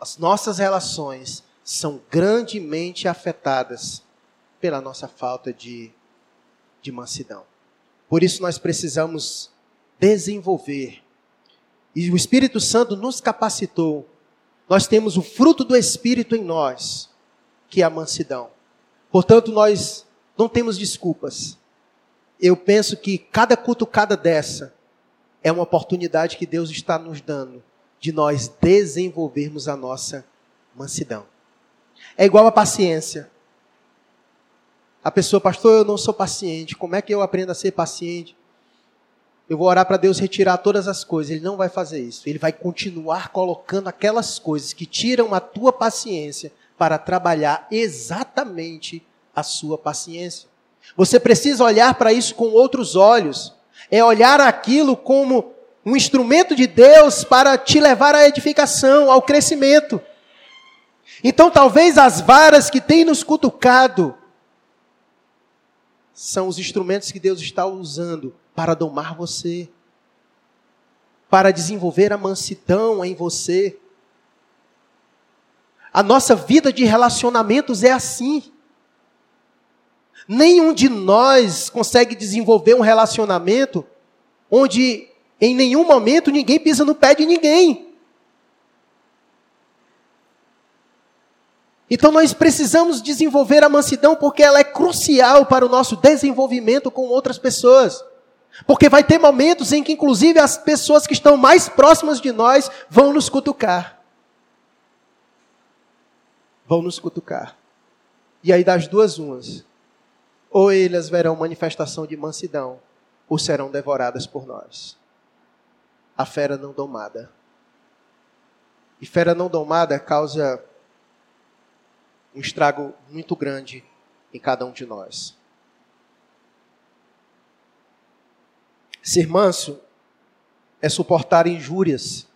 As nossas relações são grandemente afetadas pela nossa falta de, de mansidão. Por isso nós precisamos desenvolver. E o Espírito Santo nos capacitou. Nós temos o fruto do Espírito em nós, que é a mansidão. Portanto, nós não temos desculpas. eu penso que cada cutucada dessa é uma oportunidade que Deus está nos dando de nós desenvolvermos a nossa mansidão. É igual a paciência. A pessoa, pastor, eu não sou paciente. Como é que eu aprendo a ser paciente? Eu vou orar para Deus retirar todas as coisas. Ele não vai fazer isso. Ele vai continuar colocando aquelas coisas que tiram a tua paciência para trabalhar exatamente a sua paciência. Você precisa olhar para isso com outros olhos. É olhar aquilo como um instrumento de Deus para te levar à edificação, ao crescimento. Então, talvez as varas que tem nos cutucado são os instrumentos que Deus está usando para domar você, para desenvolver a mansidão em você. A nossa vida de relacionamentos é assim. Nenhum de nós consegue desenvolver um relacionamento onde em nenhum momento ninguém pisa no pé de ninguém. Então nós precisamos desenvolver a mansidão porque ela é crucial para o nosso desenvolvimento com outras pessoas. Porque vai ter momentos em que inclusive as pessoas que estão mais próximas de nós vão nos cutucar. Vão nos cutucar. E aí das duas umas. Ou elas verão manifestação de mansidão, ou serão devoradas por nós. A fera não domada. E fera não domada causa um estrago muito grande em cada um de nós. Ser manso é suportar injúrias,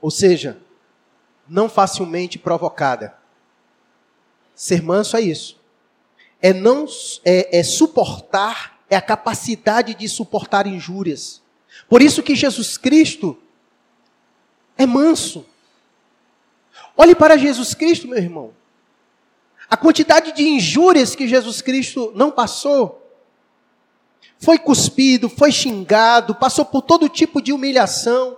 ou seja, não facilmente provocada. Ser manso é isso. É, não, é, é suportar, é a capacidade de suportar injúrias. Por isso que Jesus Cristo é manso. Olhe para Jesus Cristo, meu irmão. A quantidade de injúrias que Jesus Cristo não passou. Foi cuspido, foi xingado, passou por todo tipo de humilhação.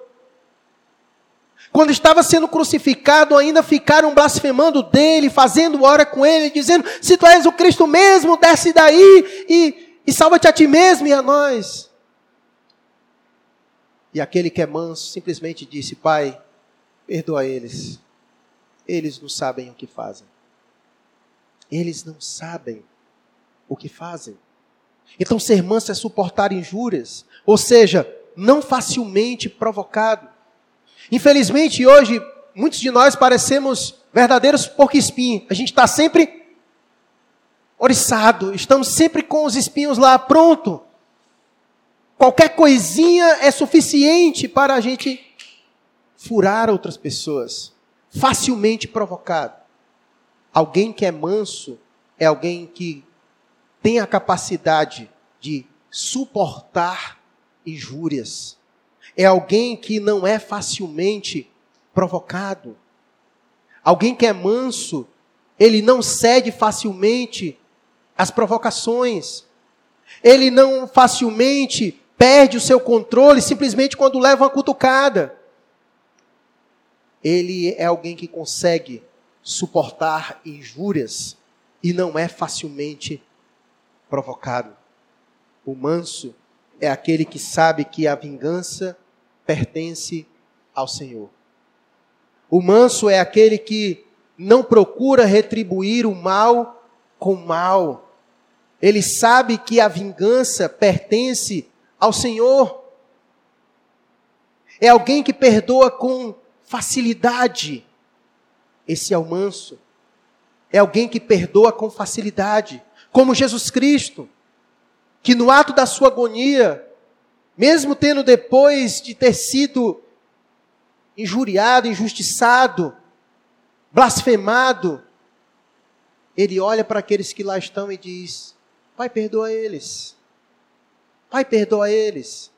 Quando estava sendo crucificado, ainda ficaram blasfemando dele, fazendo hora com ele, dizendo, se tu és o Cristo mesmo, desce daí e, e salva-te a ti mesmo e a nós. E aquele que é manso simplesmente disse, Pai, perdoa eles. Eles não sabem o que fazem. Eles não sabem o que fazem. Então ser manso é suportar injúrias, ou seja, não facilmente provocado. Infelizmente, hoje, muitos de nós parecemos verdadeiros porco-espinho. A gente está sempre oriçado, estamos sempre com os espinhos lá, pronto. Qualquer coisinha é suficiente para a gente furar outras pessoas. Facilmente provocado. Alguém que é manso é alguém que tem a capacidade de suportar injúrias. É alguém que não é facilmente provocado. Alguém que é manso, ele não cede facilmente às provocações. Ele não facilmente perde o seu controle simplesmente quando leva uma cutucada. Ele é alguém que consegue suportar injúrias e não é facilmente provocado. O manso é aquele que sabe que a vingança pertence ao Senhor. O manso é aquele que não procura retribuir o mal com mal. Ele sabe que a vingança pertence ao Senhor. É alguém que perdoa com facilidade. Esse é o manso. É alguém que perdoa com facilidade. Como Jesus Cristo, que no ato da sua agonia, mesmo tendo depois de ter sido injuriado, injustiçado, blasfemado, ele olha para aqueles que lá estão e diz, Pai, perdoa eles. Pai, perdoa eles.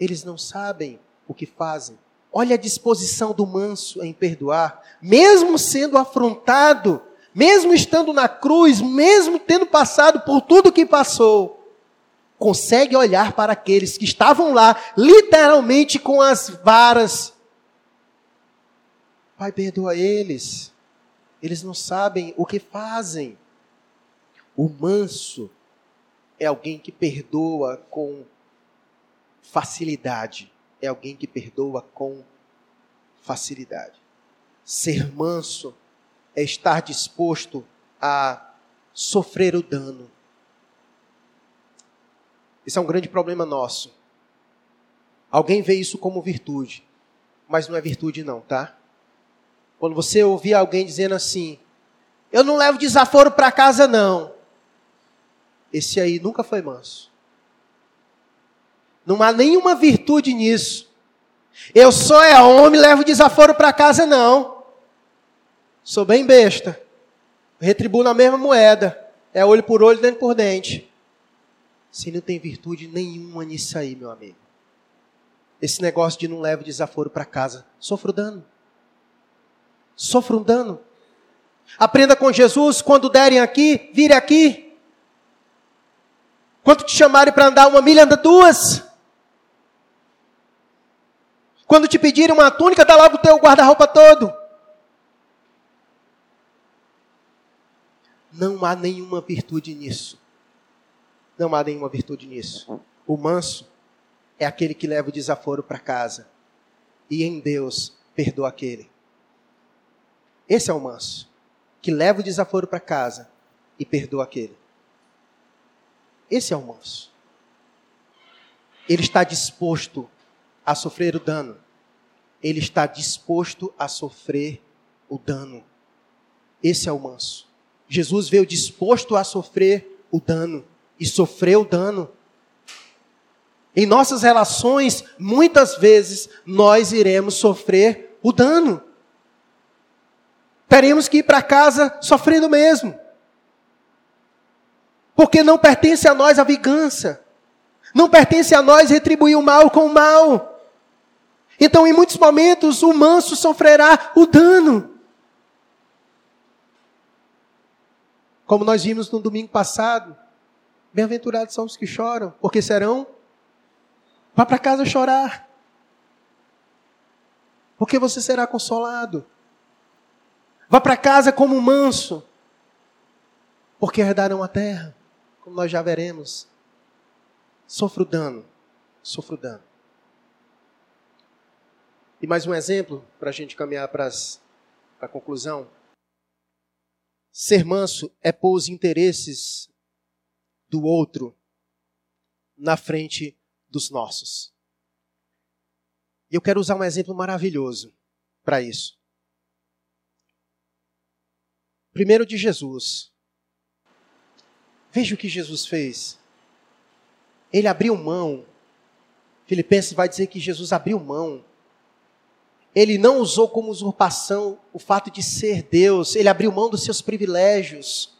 Eles não sabem o que fazem. Olha a disposição do manso em perdoar. Mesmo sendo afrontado, mesmo estando na cruz, mesmo tendo passado por tudo que passou, consegue olhar para aqueles que estavam lá, literalmente com as varas. Pai, perdoa eles. Eles não sabem o que fazem. O manso é alguém que perdoa com facilidade. É alguém que perdoa com facilidade. Ser manso é estar disposto a sofrer o dano. Isso é um grande problema nosso. Alguém vê isso como virtude, mas não é virtude não, tá? Quando você ouvir alguém dizendo assim, eu não levo desaforo para casa não. Esse aí nunca foi manso. Não há nenhuma virtude nisso. Eu só é homem, levo desaforo para casa não. Sou bem besta. Retribuo na mesma moeda. É olho por olho, dente por dente. Você não tem virtude nenhuma nisso aí, meu amigo. Esse negócio de não levar desaforo para casa. Sofra o dano. Sofra um dano. Aprenda com Jesus, quando derem aqui, vire aqui. Quando te chamarem para andar uma milha, anda duas. Quando te pedirem uma túnica, dá logo o teu guarda-roupa todo. Não há nenhuma virtude nisso. Não há nenhuma virtude nisso. O manso é aquele que leva o desaforo para casa. E em Deus, perdoa aquele. Esse é o manso. Que leva o desaforo para casa e perdoa aquele. Esse é o manso. Ele está disposto a sofrer o dano. Ele está disposto a sofrer o dano. Esse é o manso. Jesus veio disposto a sofrer o dano. E sofreu dano. Em nossas relações, muitas vezes, nós iremos sofrer o dano. Teremos que ir para casa sofrendo mesmo. Porque não pertence a nós a vingança. Não pertence a nós retribuir o mal com o mal. Então, em muitos momentos, o manso sofrerá o dano. Como nós vimos no domingo passado, bem-aventurados são os que choram, porque serão, vá para casa chorar, porque você será consolado. Vá para casa como manso, porque herdarão a terra, como nós já veremos. Sofra o dano, sofra o dano. E mais um exemplo, para a gente caminhar para a conclusão. Ser manso é pôr os interesses do outro na frente dos nossos. E eu quero usar um exemplo maravilhoso para isso. Primeiro de Jesus. Veja o que Jesus fez. Ele abriu mão. Filipenses vai dizer que Jesus abriu mão. Ele não usou como usurpação o fato de ser Deus. Ele abriu mão dos seus privilégios.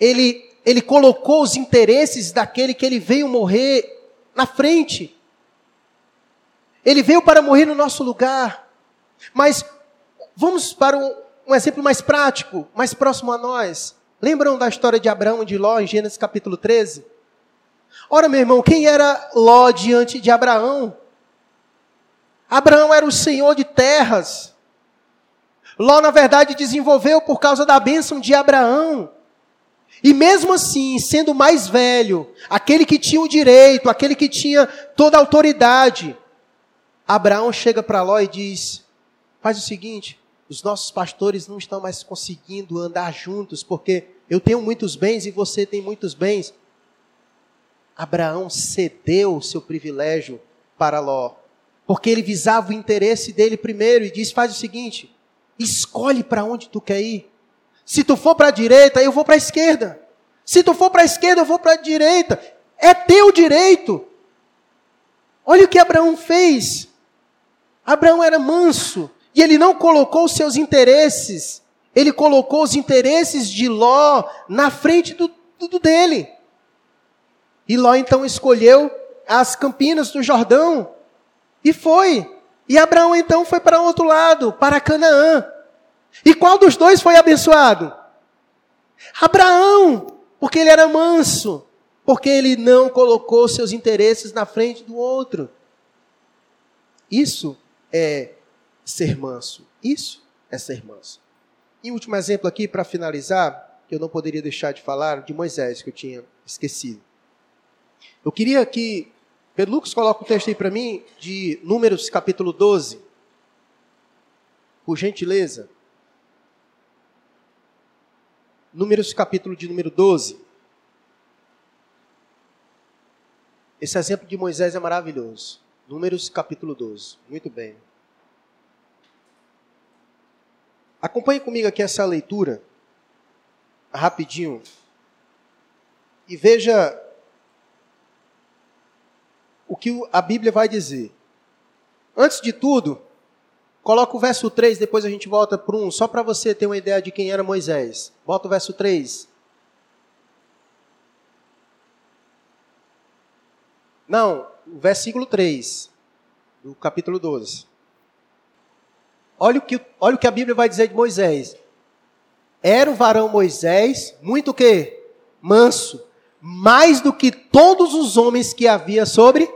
Ele Ele colocou os interesses daquele que ele veio morrer na frente. Ele veio para morrer no nosso lugar. Mas vamos para um, um exemplo mais prático, mais próximo a nós. Lembram da história de Abraão e de Ló em Gênesis capítulo treze? Ora, meu irmão, quem era Ló diante de Abraão? Abraão era o senhor de terras. Ló, na verdade, desenvolveu por causa da bênção de Abraão. E mesmo assim, sendo mais velho, aquele que tinha o direito, aquele que tinha toda a autoridade, Abraão chega para Ló e diz, faz o seguinte, os nossos pastores não estão mais conseguindo andar juntos, porque eu tenho muitos bens e você tem muitos bens. Abraão cedeu o seu privilégio para Ló, porque ele visava o interesse dele primeiro e diz, faz o seguinte, escolhe para onde tu quer ir. Se tu for para a direita, eu vou para a esquerda. Se tu for para a esquerda, eu vou para a direita. É teu direito. Olha o que Abraão fez. Abraão era manso. E ele não colocou os seus interesses. Ele colocou os interesses de Ló na frente do, do dele. E Ló então escolheu as campinas do Jordão. E foi. E Abraão então foi para o outro lado, para Canaã. E qual dos dois foi abençoado? Abraão, porque ele era manso, porque ele não colocou seus interesses na frente do outro. Isso é ser manso. Isso é ser manso. E último exemplo aqui, para finalizar, que eu não poderia deixar de falar, de Moisés, que eu tinha esquecido. Eu queria que Pedro Lucas coloque o texto aí para mim de Números capítulo doze. Por gentileza. Números capítulo de número doze. Esse exemplo de Moisés é maravilhoso. Números capítulo doze. Muito bem. Acompanhe comigo aqui essa leitura, rapidinho, e veja o que a Bíblia vai dizer. Antes de tudo, coloca o verso três, depois a gente volta para um, só para você ter uma ideia de quem era Moisés. Bota o verso três. Não, o versículo três, do capítulo doze. Olha o que, olha o que a Bíblia vai dizer de Moisés. Era o varão Moisés, muito o quê? Manso, mais do que todos os homens que havia sobre...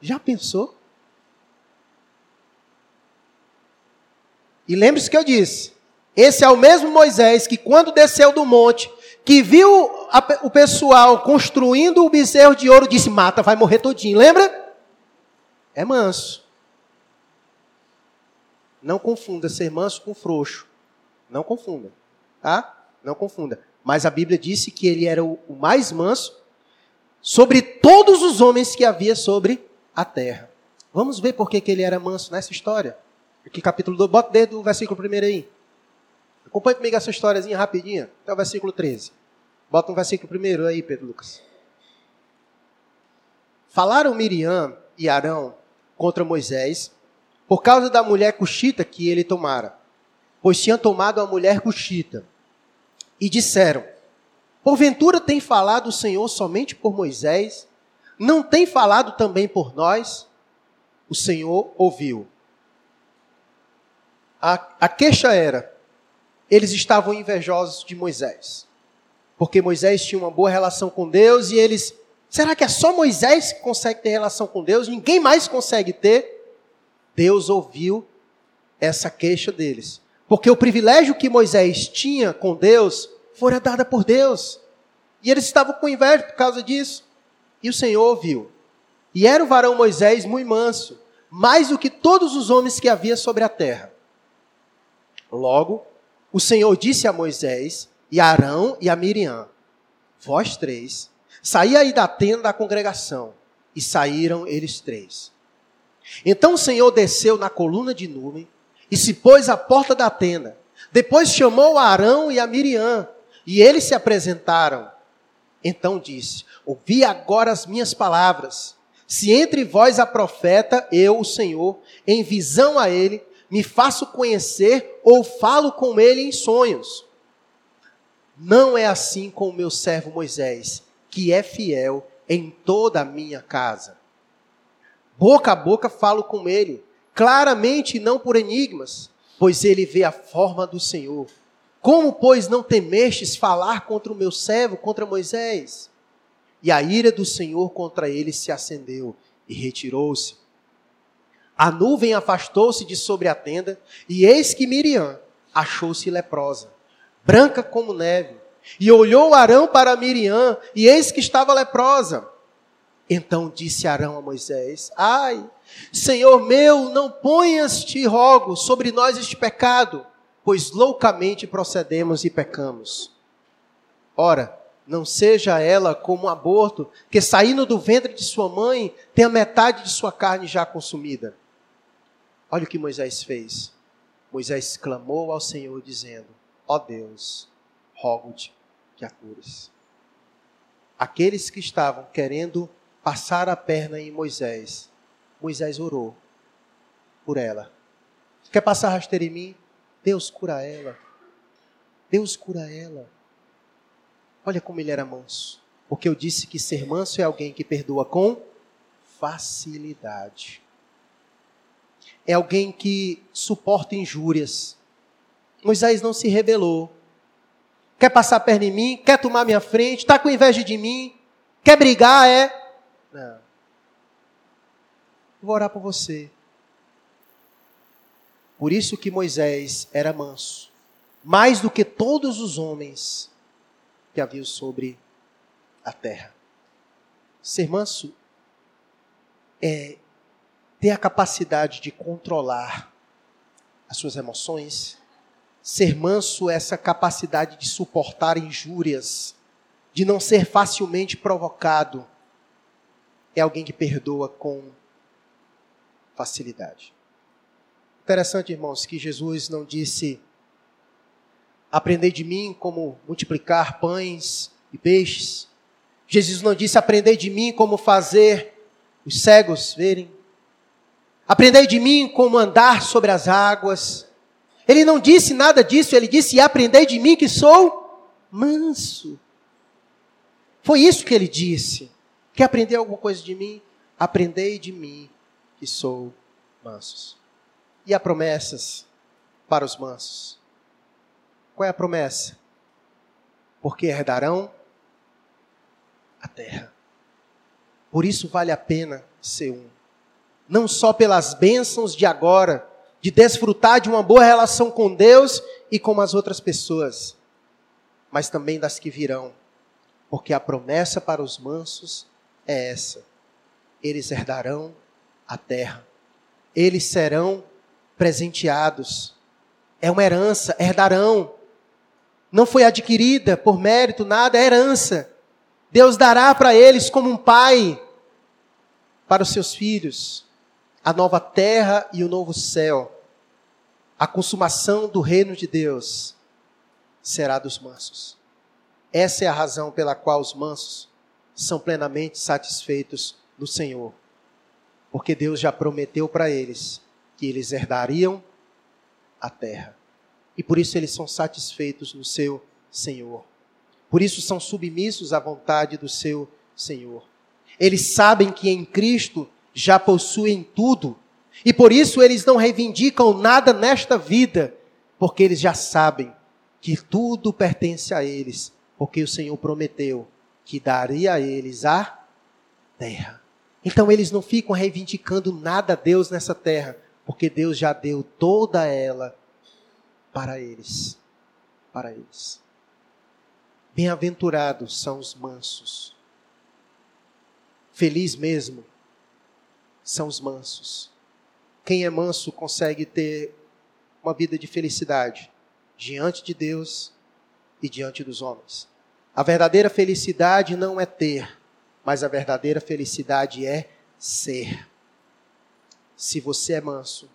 Já pensou? E lembre-se que eu disse, esse é o mesmo Moisés que quando desceu do monte, que viu a, o pessoal construindo o bezerro de ouro, disse, mata, vai morrer todinho, lembra? É manso. Não confunda ser manso com frouxo. Não confunda, tá? Não confunda. Mas a Bíblia disse que ele era o mais manso sobre todos os homens que havia sobre a terra. Vamos ver por que ele era manso nessa história. Aqui, capítulo doze, bota desde o versículo um aí. Acompanhe comigo essa historiazinha rapidinha, até o versículo treze. Bota um versículo um aí, Pedro Lucas. Falaram Miriam e Arão contra Moisés por causa da mulher cuxita que ele tomara. Pois tinham tomado a mulher cuxita. E disseram, porventura tem falado o Senhor somente por Moisés? Não tem falado também por nós? O Senhor ouviu. A, a queixa era, eles estavam invejosos de Moisés. Porque Moisés tinha uma boa relação com Deus e eles, será que é só Moisés que consegue ter relação com Deus? Ninguém mais consegue ter? Deus ouviu essa queixa deles. Porque o privilégio que Moisés tinha com Deus fora dado por Deus. E eles estavam com inveja por causa disso. E o Senhor ouviu. E era o varão Moisés muito manso, mais do que todos os homens que havia sobre a terra. Logo, o Senhor disse a Moisés, e a Arão e a Miriam, vós três, saí aí da tenda da congregação. E saíram eles três. Então o Senhor desceu na coluna de nuvem, e se pôs à porta da tenda. Depois chamou a Arão e a Miriam, e eles se apresentaram. Então disse, ouvi agora as minhas palavras. Se entre vós há profeta, eu, o Senhor, em visão a ele, me faço conhecer ou falo com ele em sonhos. Não é assim com o meu servo Moisés, que é fiel em toda a minha casa. Boca a boca falo com ele, claramente e não por enigmas, pois ele vê a forma do Senhor. Como, pois, não temestes falar contra o meu servo, contra Moisés? E a ira do Senhor contra ele se acendeu e retirou-se. A nuvem afastou-se de sobre a tenda, e eis que Miriam achou-se leprosa, branca como neve. E olhou Arão para Miriam, e eis que estava leprosa. Então disse Arão a Moisés, ai, Senhor meu, não ponhas, te rogo, sobre nós este pecado, pois loucamente procedemos e pecamos. Ora, não seja ela como um aborto, que saindo do ventre de sua mãe, tem a metade de sua carne já consumida. Olha o que Moisés fez. Moisés clamou ao Senhor dizendo, ó Deus, rogo-te que a cures. Aqueles que estavam querendo passar a perna em Moisés. Moisés orou por ela. Quer passar rasteira em mim? Deus cura ela. Deus cura ela. Olha como ele era manso. Porque eu disse que ser manso é alguém que perdoa com facilidade. É alguém que suporta injúrias. Moisés não se rebelou. Quer passar a perna em mim? Quer tomar minha frente? Está com inveja de mim? Quer brigar? É... Não. Vou orar por você. Por isso que Moisés era manso. Mais do que todos os homens que havia sobre a terra. Ser manso é ter a capacidade de controlar as suas emoções. Ser manso é essa capacidade de suportar injúrias, de não ser facilmente provocado. É alguém que perdoa com facilidade. Interessante, irmãos, que Jesus não disse: aprendei de mim como multiplicar pães e peixes. Jesus não disse: aprendei de mim como fazer os cegos verem. Aprendei de mim como andar sobre as águas. Ele não disse nada disso, ele disse: e aprendei de mim que sou manso. Foi isso que ele disse. Quer aprender alguma coisa de mim? Aprendei de mim que sou manso. E há promessas para os mansos. Qual é a promessa? Porque herdarão a terra. Por isso vale a pena ser um. Não só pelas bênçãos de agora, de desfrutar de uma boa relação com Deus e com as outras pessoas, mas também das que virão. Porque a promessa para os mansos é essa. Eles herdarão a terra. Eles serão presenteados. É uma herança, herdarão. Não foi adquirida por mérito, nada, é herança. Deus dará para eles como um pai, para os seus filhos, a nova terra e o novo céu. A consumação do reino de Deus será dos mansos. Essa é a razão pela qual os mansos são plenamente satisfeitos no Senhor. Porque Deus já prometeu para eles que eles herdariam a terra. E por isso eles são satisfeitos no seu Senhor. Por isso são submissos à vontade do seu Senhor. Eles sabem que em Cristo já possuem tudo. E por isso eles não reivindicam nada nesta vida. Porque eles já sabem que tudo pertence a eles. Porque o Senhor prometeu que daria a eles a terra. Então eles não ficam reivindicando nada a Deus nessa terra. Porque Deus já deu toda ela para eles. Para eles. Bem-aventurados são os mansos. Feliz mesmo são os mansos. Quem é manso consegue ter uma vida de felicidade diante de Deus e diante dos homens. A verdadeira felicidade não é ter, mas a verdadeira felicidade é ser. Se você é manso,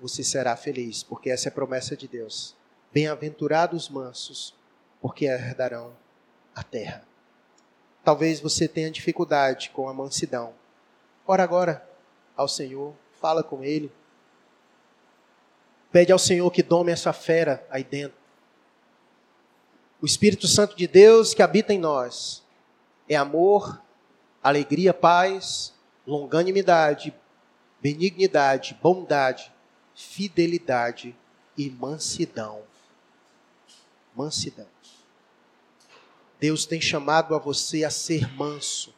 você será feliz, porque essa é a promessa de Deus. Bem-aventurados os mansos, porque herdarão a terra. Talvez você tenha dificuldade com a mansidão. Ora agora ao Senhor, fala com Ele. Pede ao Senhor que dome essa fera aí dentro. O Espírito Santo de Deus que habita em nós é amor, alegria, paz, longanimidade, benignidade, bondade, fidelidade e mansidão. Mansidão. Deus tem chamado a você a ser manso.